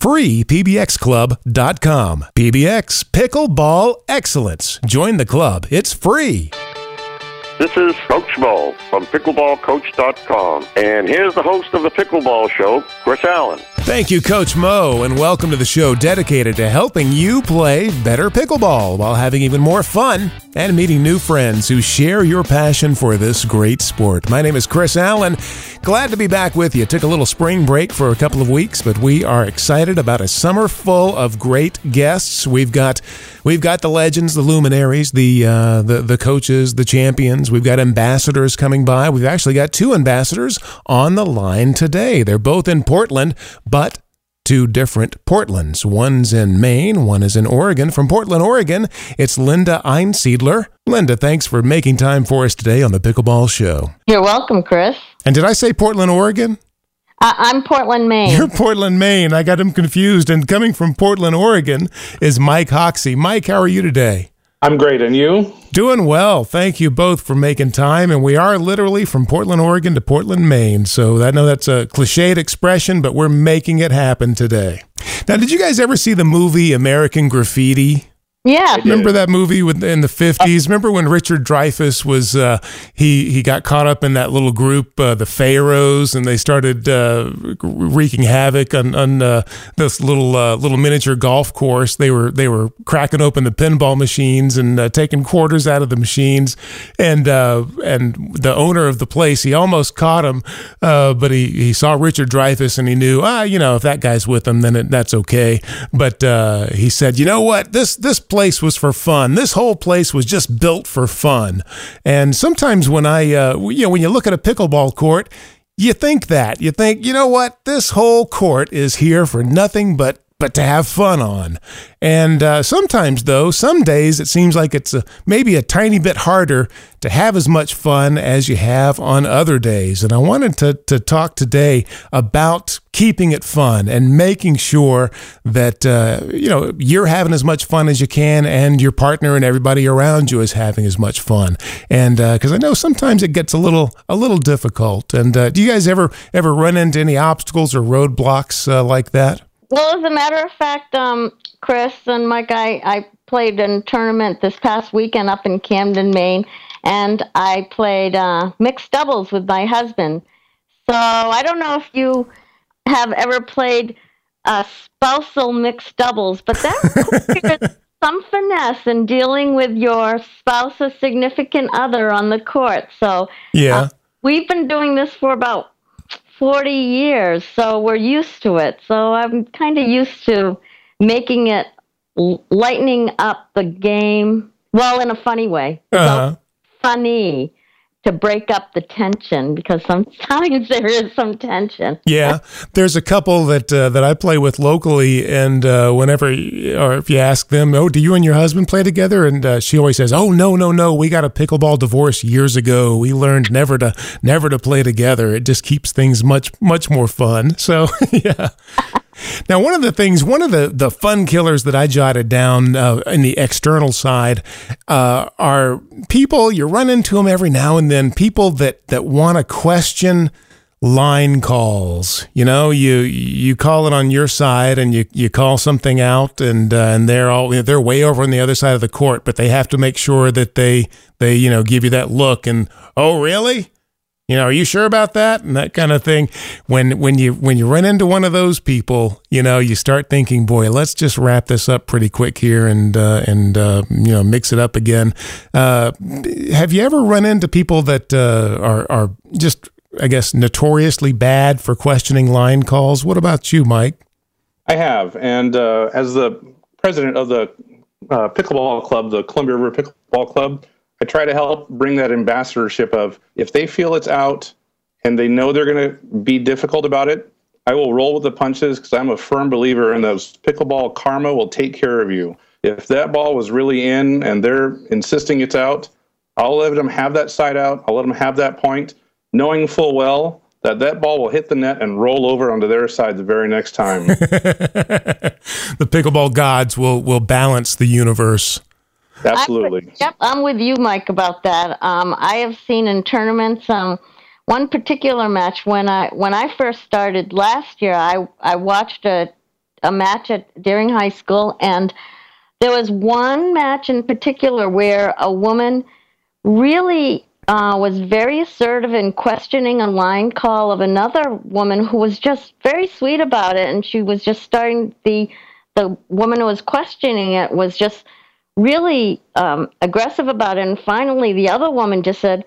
freepbxclub.com. PBX Pickleball Excellence. Join the club. It's free. This is Coach Mo from pickleballcoach.com, and here's the host of the Pickleball Show, Chris Allen. Thank you, Coach Mo, and welcome to the show dedicated to helping you play better pickleball while having even more fun and meeting new friends who share your passion for this great sport. My name is Chris Allen. Glad to be back with you. Took a little spring break for a couple of weeks, but we are excited about a summer full of great guests. We've got the legends, the luminaries, the coaches, the champions. We've got ambassadors coming by. We've actually got two ambassadors on the line today. They're both in Portland, but two different Portlands. One's in Maine, one is in Oregon. From Portland, Oregon, it's Linda Einsiedler. Linda, thanks for making time for us today on the Pickleball Show. You're welcome, Chris. And did I say Portland, Oregon? I'm Portland, Maine. You're Portland, Maine. I got him confused. And coming from Portland, Oregon is Mike Hoxie. Mike, how are you today? I'm great, and you? Doing well. Thank you both for making time, and we are literally from Portland, Oregon to Portland, Maine, so I know that's a cliched expression, but we're making it happen today. Now, did you guys ever see the movie American Graffiti? Yeah. Remember that movie in the 50s? Remember when Richard Dreyfuss was, he got caught up in that little group, the Pharaohs, and they started wreaking havoc on this little miniature golf course. They were cracking open the pinball machines and taking quarters out of the machines. And the owner of the place, he almost caught him, but he saw Richard Dreyfuss and he knew, if that guy's with him, then that's okay. But he said, you know what, this place was for fun. This whole place was just built for fun. And sometimes when when you look at a pickleball court, you think that. You think, you know what? This whole court is here for nothing but to have fun on. And sometimes, though, some days it seems like it's maybe a tiny bit harder to have as much fun as you have on other days. And I wanted to talk today about keeping it fun and making sure that you're having as much fun as you can and your partner and everybody around you is having as much fun. And because I know sometimes it gets a little difficult. And do you guys ever run into any obstacles or roadblocks like that? Well, as a matter of fact, Chris and Mike, I played in a tournament this past weekend up in Camden, Maine, and I played mixed doubles with my husband. So I don't know if you have ever played spousal mixed doubles, but that's cool because some finesse in dealing with your spouse or significant other on the court. So yeah, we've been doing this for about 40 years, so we're used to it. So I'm kind of used to making it, lightening up the game, well, in a funny way. Uh-huh. So funny to break up the tension, because sometimes there is some tension. Yeah, there's a couple that I play with locally, and if you ask them, oh, do you and your husband play together? And she always says, oh, no, we got a pickleball divorce years ago. We learned never to play together. It just keeps things much, much more fun. So, yeah. Now, one of the fun killers that I jotted down in the external side are people, you run into them every now and then, people that want to question line calls. You know, you call it on your side and you call something out, and they're way over on the other side of the court, but they have to make sure that they give you that look and, oh, really? You know, are you sure about that? And that kind of thing. When you run into one of those people, you know, you start thinking, boy, let's just wrap this up pretty quick here and mix it up again. Have you ever run into people that are just, I guess, notoriously bad for questioning line calls? What about you, Mike? I have. And as the president of the pickleball club, the Columbia River Pickleball Club, I try to help bring that ambassadorship of, if they feel it's out and they know they're going to be difficult about it, I will roll with the punches because I'm a firm believer in those pickleball karma will take care of you. If that ball was really in and they're insisting it's out, I'll let them have that side out. I'll let them have that point, knowing full well that that ball will hit the net and roll over onto their side the very next time. The pickleball gods will balance the universe. Absolutely. Yep, I'm with you, Mike, about that. I have seen in tournaments, one particular match when I first started last year, I watched a match during high school, and there was one match in particular where a woman really was very assertive in questioning a line call of another woman who was just very sweet about it, and she was just starting, the woman who was questioning it was just really aggressive about it, and finally the other woman just said,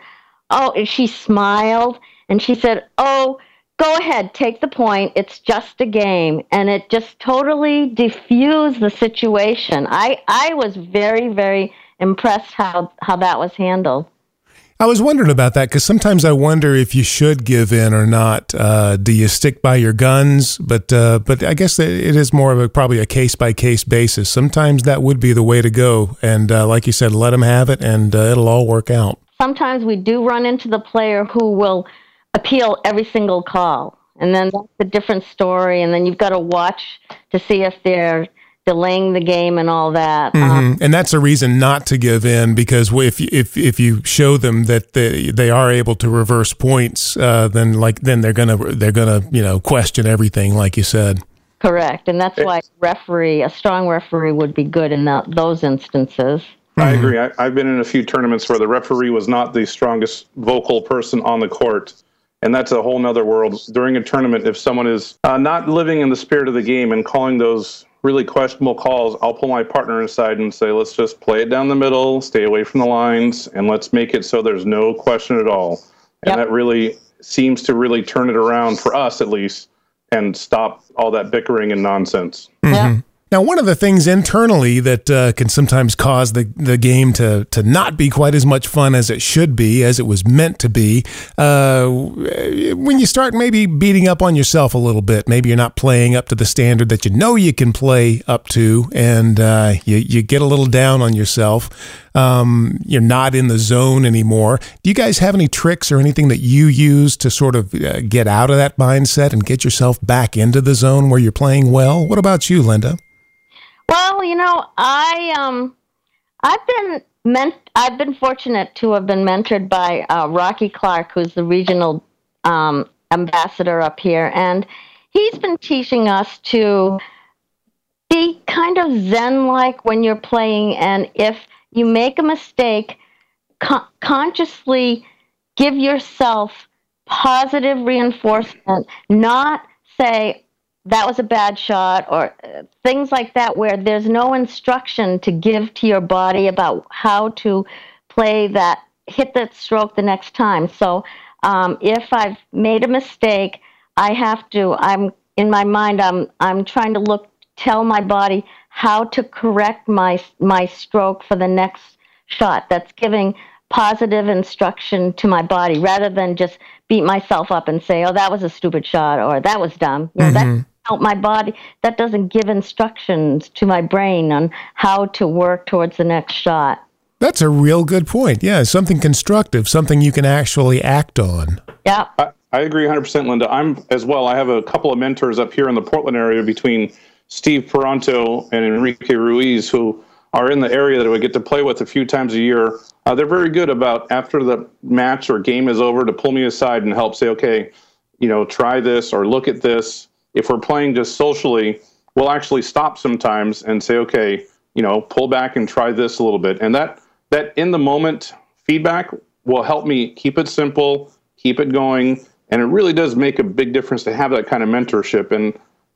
oh, and she smiled, and she said, oh, go ahead, take the point. It's just a game. And it just totally diffused the situation. I was very, very impressed how that was handled. I was wondering about that because sometimes I wonder if you should give in or not. Do you stick by your guns? But I guess it is more of probably a case-by-case basis. Sometimes that would be the way to go. And like you said, let them have it, and it'll all work out. Sometimes we do run into the player who will appeal every single call, and then that's a different story, and then you've got to watch to see if they're delaying the game and all that. Mm-hmm. And that's a reason not to give in, because if you show them that they are able to reverse points, then they're gonna question everything, like you said. Correct, and that's why a strong referee would be good in those instances. I agree. I've been in a few tournaments where the referee was not the strongest vocal person on the court. And that's a whole nother world. During a tournament, if someone is not living in the spirit of the game and calling those really questionable calls, I'll pull my partner aside and say, let's just play it down the middle, stay away from the lines, and let's make it so there's no question at all. And that really seems to really turn it around for us, at least, and stop all that bickering and nonsense. Mm-hmm. Yeah. Now, one of the things internally that can sometimes cause the game to not be quite as much fun as it should be, as it was meant to be, when you start maybe beating up on yourself a little bit, maybe you're not playing up to the standard that you know you can play up to, and you get a little down on yourself. You're not in the zone anymore. Do you guys have any tricks or anything that you use to sort of get out of that mindset and get yourself back into the zone where you're playing well? What about you, Linda? Well, I've been fortunate to have been mentored by Rocky Clark, who's the regional ambassador up here, and he's been teaching us to be kind of zen-like when you're playing, and if you make a mistake, consciously give yourself positive reinforcement, not say, that was a bad shot, or things like that, where there's no instruction to give to your body about how to play that, hit that stroke the next time. So if I've made a mistake, I'm in my mind, I'm trying to tell my body how to correct my stroke for the next shot. That's giving positive instruction to my body rather than just beat myself up and say, oh, that was a stupid shot, or that was dumb. Mm-hmm. That help my body. That doesn't give instructions to my brain on how to work towards the next shot. That's a real good point. Yeah, something constructive, something you can actually act on. Yeah. I agree 100%, Linda. I'm as well. I have a couple of mentors up here in the Portland area between Steve Paranto and Enrique Ruiz, who are in the area that we get to play with a few times a year. They're very good about, after the match or game is over, to pull me aside and help say, okay, try this or look at this. If we're playing just socially, we'll actually stop sometimes and say, okay, pull back and try this a little bit. And that in the moment feedback will help me keep it simple, keep it going. And it really does make a big difference to have that kind of mentorship. And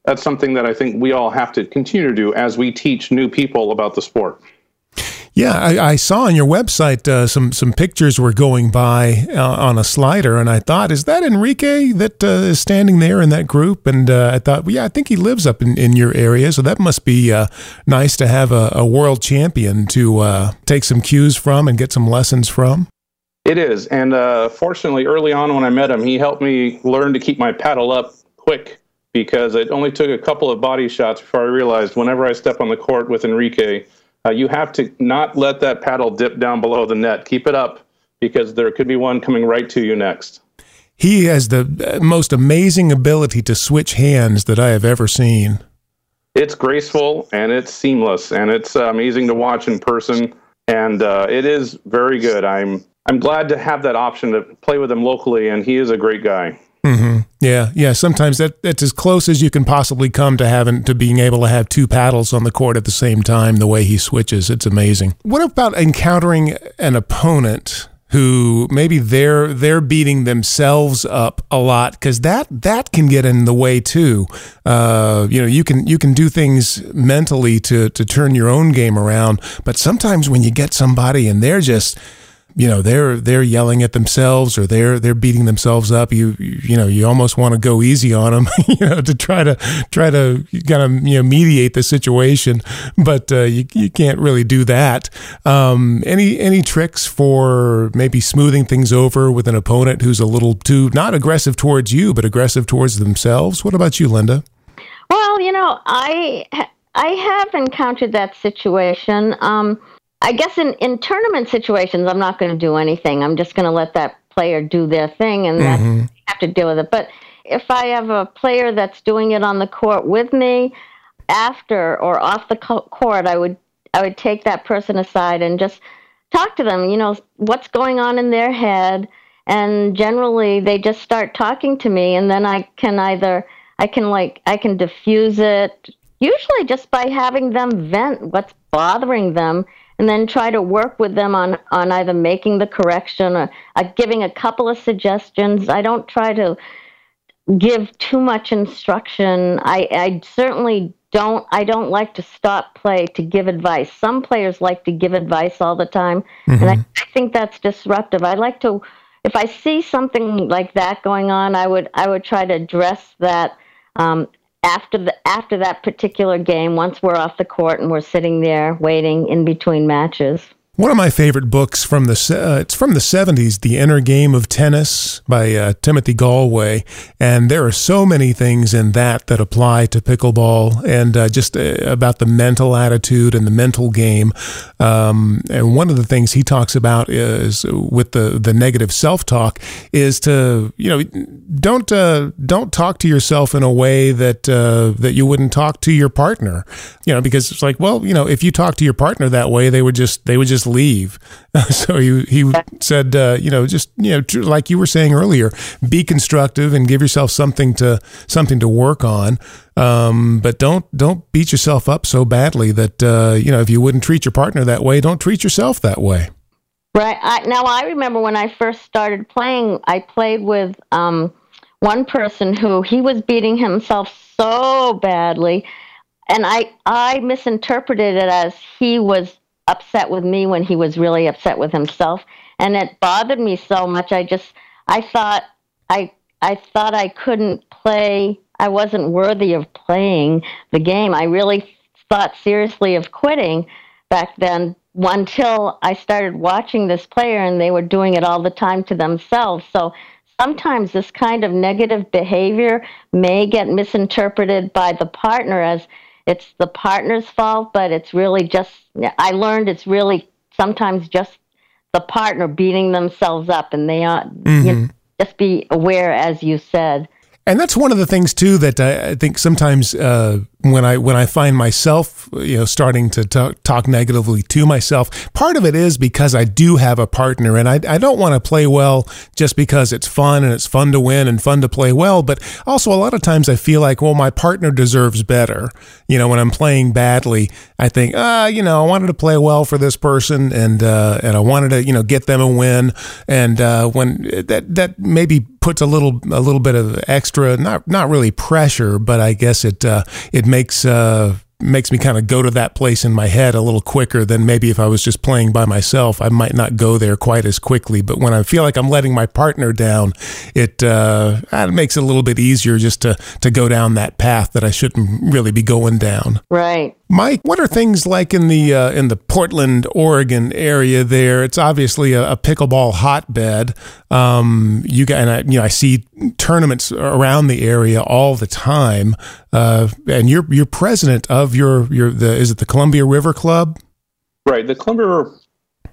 that's something that I think we all have to continue to do as we teach new people about the sport. Yeah, I saw on your website some pictures were going by on a slider, and I thought, is that Enrique that is standing there in that group? And I thought, well, yeah, I think he lives up in your area, so that must be nice to have a world champion to take some cues from and get some lessons from. It is, and fortunately, early on when I met him, he helped me learn to keep my paddle up quick because it only took a couple of body shots before I realized whenever I step on the court with Enrique, you have to not let that paddle dip down below the net. Keep it up, because there could be one coming right to you next. He has the most amazing ability to switch hands that I have ever seen. It's graceful, and it's seamless, and it's amazing to watch in person, and it is very good. I'm glad to have that option to play with him locally, and he is a great guy. Mm-hmm. Yeah. Sometimes that's as close as you can possibly come to being able to have two paddles on the court at the same time. The way he switches, it's amazing. What about encountering an opponent who maybe they're beating themselves up a lot, because that can get in the way too? You can do things mentally to turn your own game around, but sometimes when you get somebody and they're just, they're yelling at themselves, or they're beating themselves up, You almost want to go easy on them, to try to kind of mediate the situation, but you can't really do that. Any tricks for maybe smoothing things over with an opponent who's a little too not aggressive towards you, but aggressive towards themselves? What about you, Linda? Well, I have encountered that situation. I guess in tournament situations, I'm not going to do anything. I'm just going to let that player do their thing, and I have to deal with it. But if I have a player that's doing it on the court with me, after or off the court, I would take that person aside and just talk to them, what's going on in their head. And generally, they just start talking to me, and then I can diffuse it, usually just by having them vent what's bothering them, and then try to work with them on either making the correction or giving a couple of suggestions. I don't try to give too much instruction. I certainly don't. I don't like to stop play to give advice. Some players like to give advice all the time, and I think that's disruptive. I like to, if I see something like that going on, I would try to address that after that particular game, once we're off the court and we're sitting there waiting in between matches. One of my favorite books from it's from the 70s, The Inner Game of Tennis by Timothy Gallwey, and there are so many things in that apply to pickleball, and just about the mental attitude and the mental game. And one of the things he talks about is with the negative self-talk is to don't talk to yourself in a way that you wouldn't talk to your partner, because it's like, well, if you talk to your partner that way, they would just leave. So he said, like you were saying earlier, be constructive and give yourself something to work on. But don't beat yourself up so badly that if you wouldn't treat your partner that way, don't treat yourself that way. Right. I remember when I first started playing, I played with one person who he was beating himself so badly, and I misinterpreted it as he was upset with me when he was really upset with himself, and it bothered me so much. I thought I couldn't play. I wasn't worthy of playing the game. I really thought seriously of quitting back then, until I started watching this player, and they were doing it all the time to themselves. So sometimes this kind of negative behavior may get misinterpreted by the partner as it's the partner's fault, but it's really just, I learned it's really sometimes just the partner beating themselves up, and they are, just be aware, as you said. And that's one of the things too that I think sometimes when I find myself starting to talk negatively to myself, part of it is because I do have a partner, and I don't want to play well just because it's fun, and it's fun to win and fun to play well, but also a lot of times I feel like, well, my partner deserves better. When I'm playing badly, I think, I wanted to play well for this person, and I wanted to get them a win, and when that maybe puts a little bit of extra, not really pressure, but I guess it makes me kind of go to that place in my head a little quicker than maybe if I was just playing by myself. I might not go there quite as quickly, but when I feel like I'm letting my partner down, it makes it a little bit easier just to go down that path that I shouldn't really be going down. Right. Mike, what are things like in the Portland, Oregon area there? It's obviously a pickleball hotbed. You got, and I, you know, I see tournaments around the area all the time. And you're president of the is it the Columbia River Club? Right, the Columbia River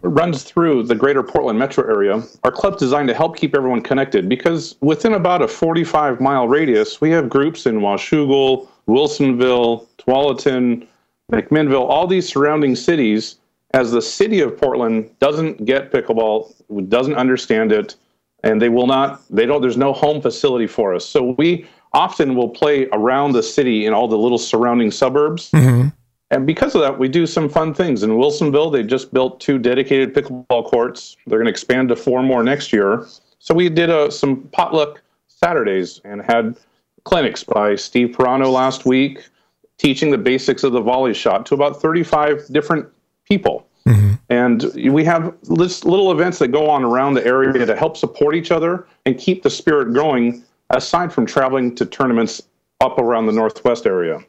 runs through the greater Portland metro area. Our club's designed to help keep everyone connected because within about a 45-mile radius, we have groups in Washougal, Wilsonville, Tualatin, McMinnville, all these surrounding cities. As the city of Portland doesn't get pickleball, doesn't understand it, and there's no home facility for us. So we often will play around the city in all the little surrounding suburbs. Mm-hmm. And because of that, we do some fun things. In Wilsonville, they just built 2 dedicated pickleball courts. They're going to expand to 4 more next year. So we did some potluck Saturdays and had clinics by Steve Paranto last week, teaching the basics of the volley shot to about 35 different people. Mm-hmm. And we have little events that go on around the area to help support each other and keep the spirit going, aside from traveling to tournaments up around the Northwest area.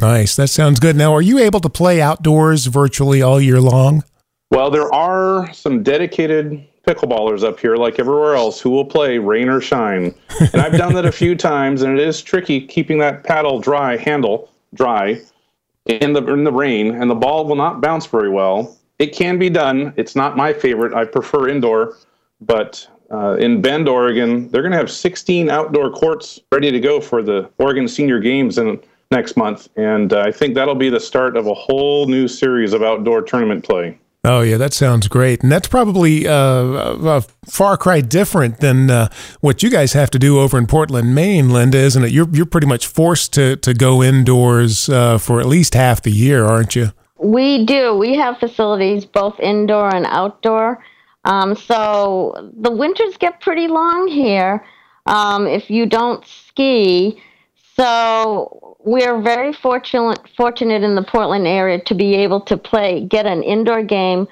Nice. That sounds good. Now, are you able to play outdoors virtually all year long? Well, there are some dedicated pickleballers up here, like everywhere else, who will play rain or shine. And I've done that a few times, and it is tricky keeping that handle dry in the rain, and the ball will not bounce very well. It can be done. It's not my favorite. I prefer indoor, but in Bend, Oregon, they're going to have 16 outdoor courts ready to go for the Oregon Senior Games and next month, and I think that'll be the start of a whole new series of outdoor tournament play. Oh, yeah, that sounds great. And that's probably a far cry different than what you guys have to do over in Portland, Maine, Linda, isn't it? You're pretty much forced to go indoors for at least half the year, aren't you? We do. We have facilities both indoor and outdoor. So the winters get pretty long here if you don't ski. So we're very fortunate in the Portland area to be able to get an indoor game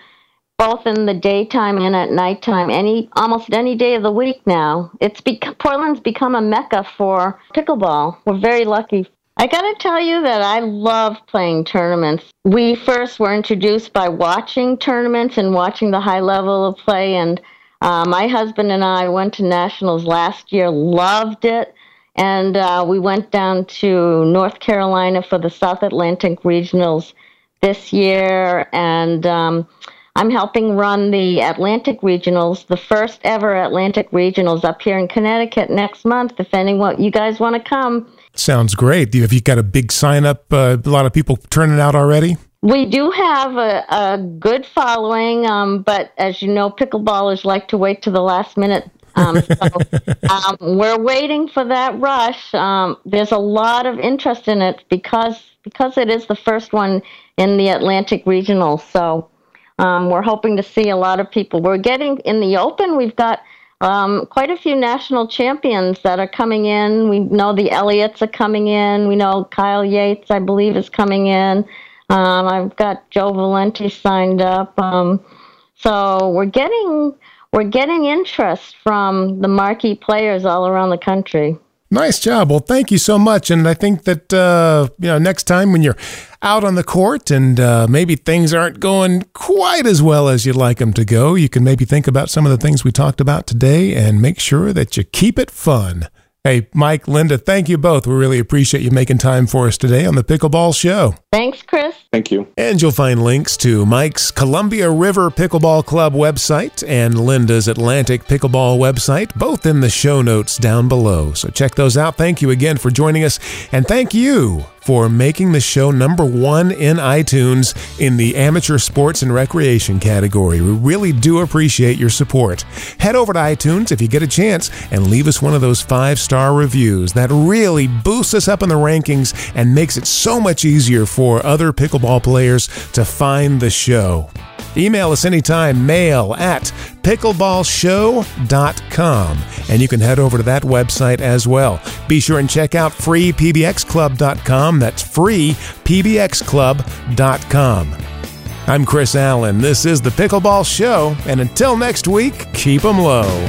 both in the daytime and at nighttime, almost any day of the week now. Portland's become a mecca for pickleball. We're very lucky. I got to tell you that I love playing tournaments. We first were introduced by watching tournaments and watching the high level of play, and my husband and I went to nationals last year, loved it. And we went down to North Carolina for the South Atlantic Regionals this year. And I'm helping run the Atlantic Regionals, the first ever Atlantic Regionals up here in Connecticut next month, if anyone, you guys want to come. Sounds great. Have you got a big sign-up, a lot of people turning out already? We do have a good following, but as you know, pickleballers like to wait to the last minute. So we're waiting for that rush. There's a lot of interest in it because it is the first one in the Atlantic Regional. So we're hoping to see a lot of people. We're getting in the open. We've got quite a few national champions that are coming in. We know the Elliots are coming in. We know Kyle Yates, I believe, is coming in. I've got Joe Valenti signed up. So we're getting... We're getting interest from the marquee players all around the country. Nice job. Well, thank you so much. And I think that next time when you're out on the court and maybe things aren't going quite as well as you'd like them to go, you can maybe think about some of the things we talked about today and make sure that you keep it fun. Hey, Mike, Linda, thank you both. We really appreciate you making time for us today on The Pickleball Show. Thanks, Chris. Thank you. And you'll find links to Mike's Columbia River Pickleball Club website and Linda's Atlantic Pickleball website, both in the show notes down below. So check those out. Thank you again for joining us. And thank you for making the show #1 in iTunes in the amateur sports and recreation category. We really do appreciate your support. Head over to iTunes if you get a chance and leave us one of those 5-star reviews. That really boosts us up in the rankings and makes it so much easier for other pickleball players to find the show. Email us anytime, mail@pickleballshow.com. And you can head over to that website as well. Be sure and check out freepbxclub.com. That's freepbxclub.com. I'm Chris Allen. This is The Pickleball Show. And until next week, keep 'em low.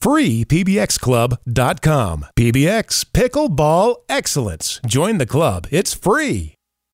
freepbxclub.com. PBX Pickleball Excellence. Join the club. It's free.